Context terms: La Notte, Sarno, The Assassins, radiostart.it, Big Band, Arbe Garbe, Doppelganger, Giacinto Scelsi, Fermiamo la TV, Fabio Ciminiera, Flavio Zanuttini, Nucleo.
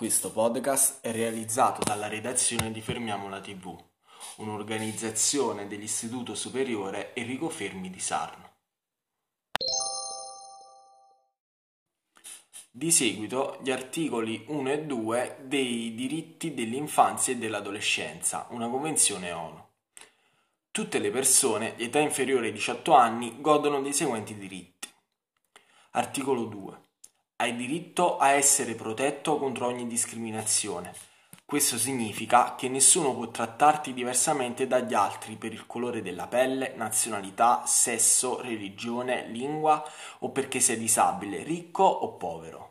Questo podcast è realizzato dalla redazione di Fermiamo la TV, un'organizzazione dell'Istituto Superiore Enrico Fermi di Sarno. Di seguito gli articoli 1 e 2 dei diritti dell'infanzia e dell'adolescenza, una convenzione ONU. Tutte le persone di età inferiore ai 18 anni godono dei seguenti diritti. Articolo 2. Hai diritto a essere protetto contro ogni discriminazione. Questo significa che nessuno può trattarti diversamente dagli altri per il colore della pelle, nazionalità, sesso, religione, lingua o perché sei disabile, ricco o povero.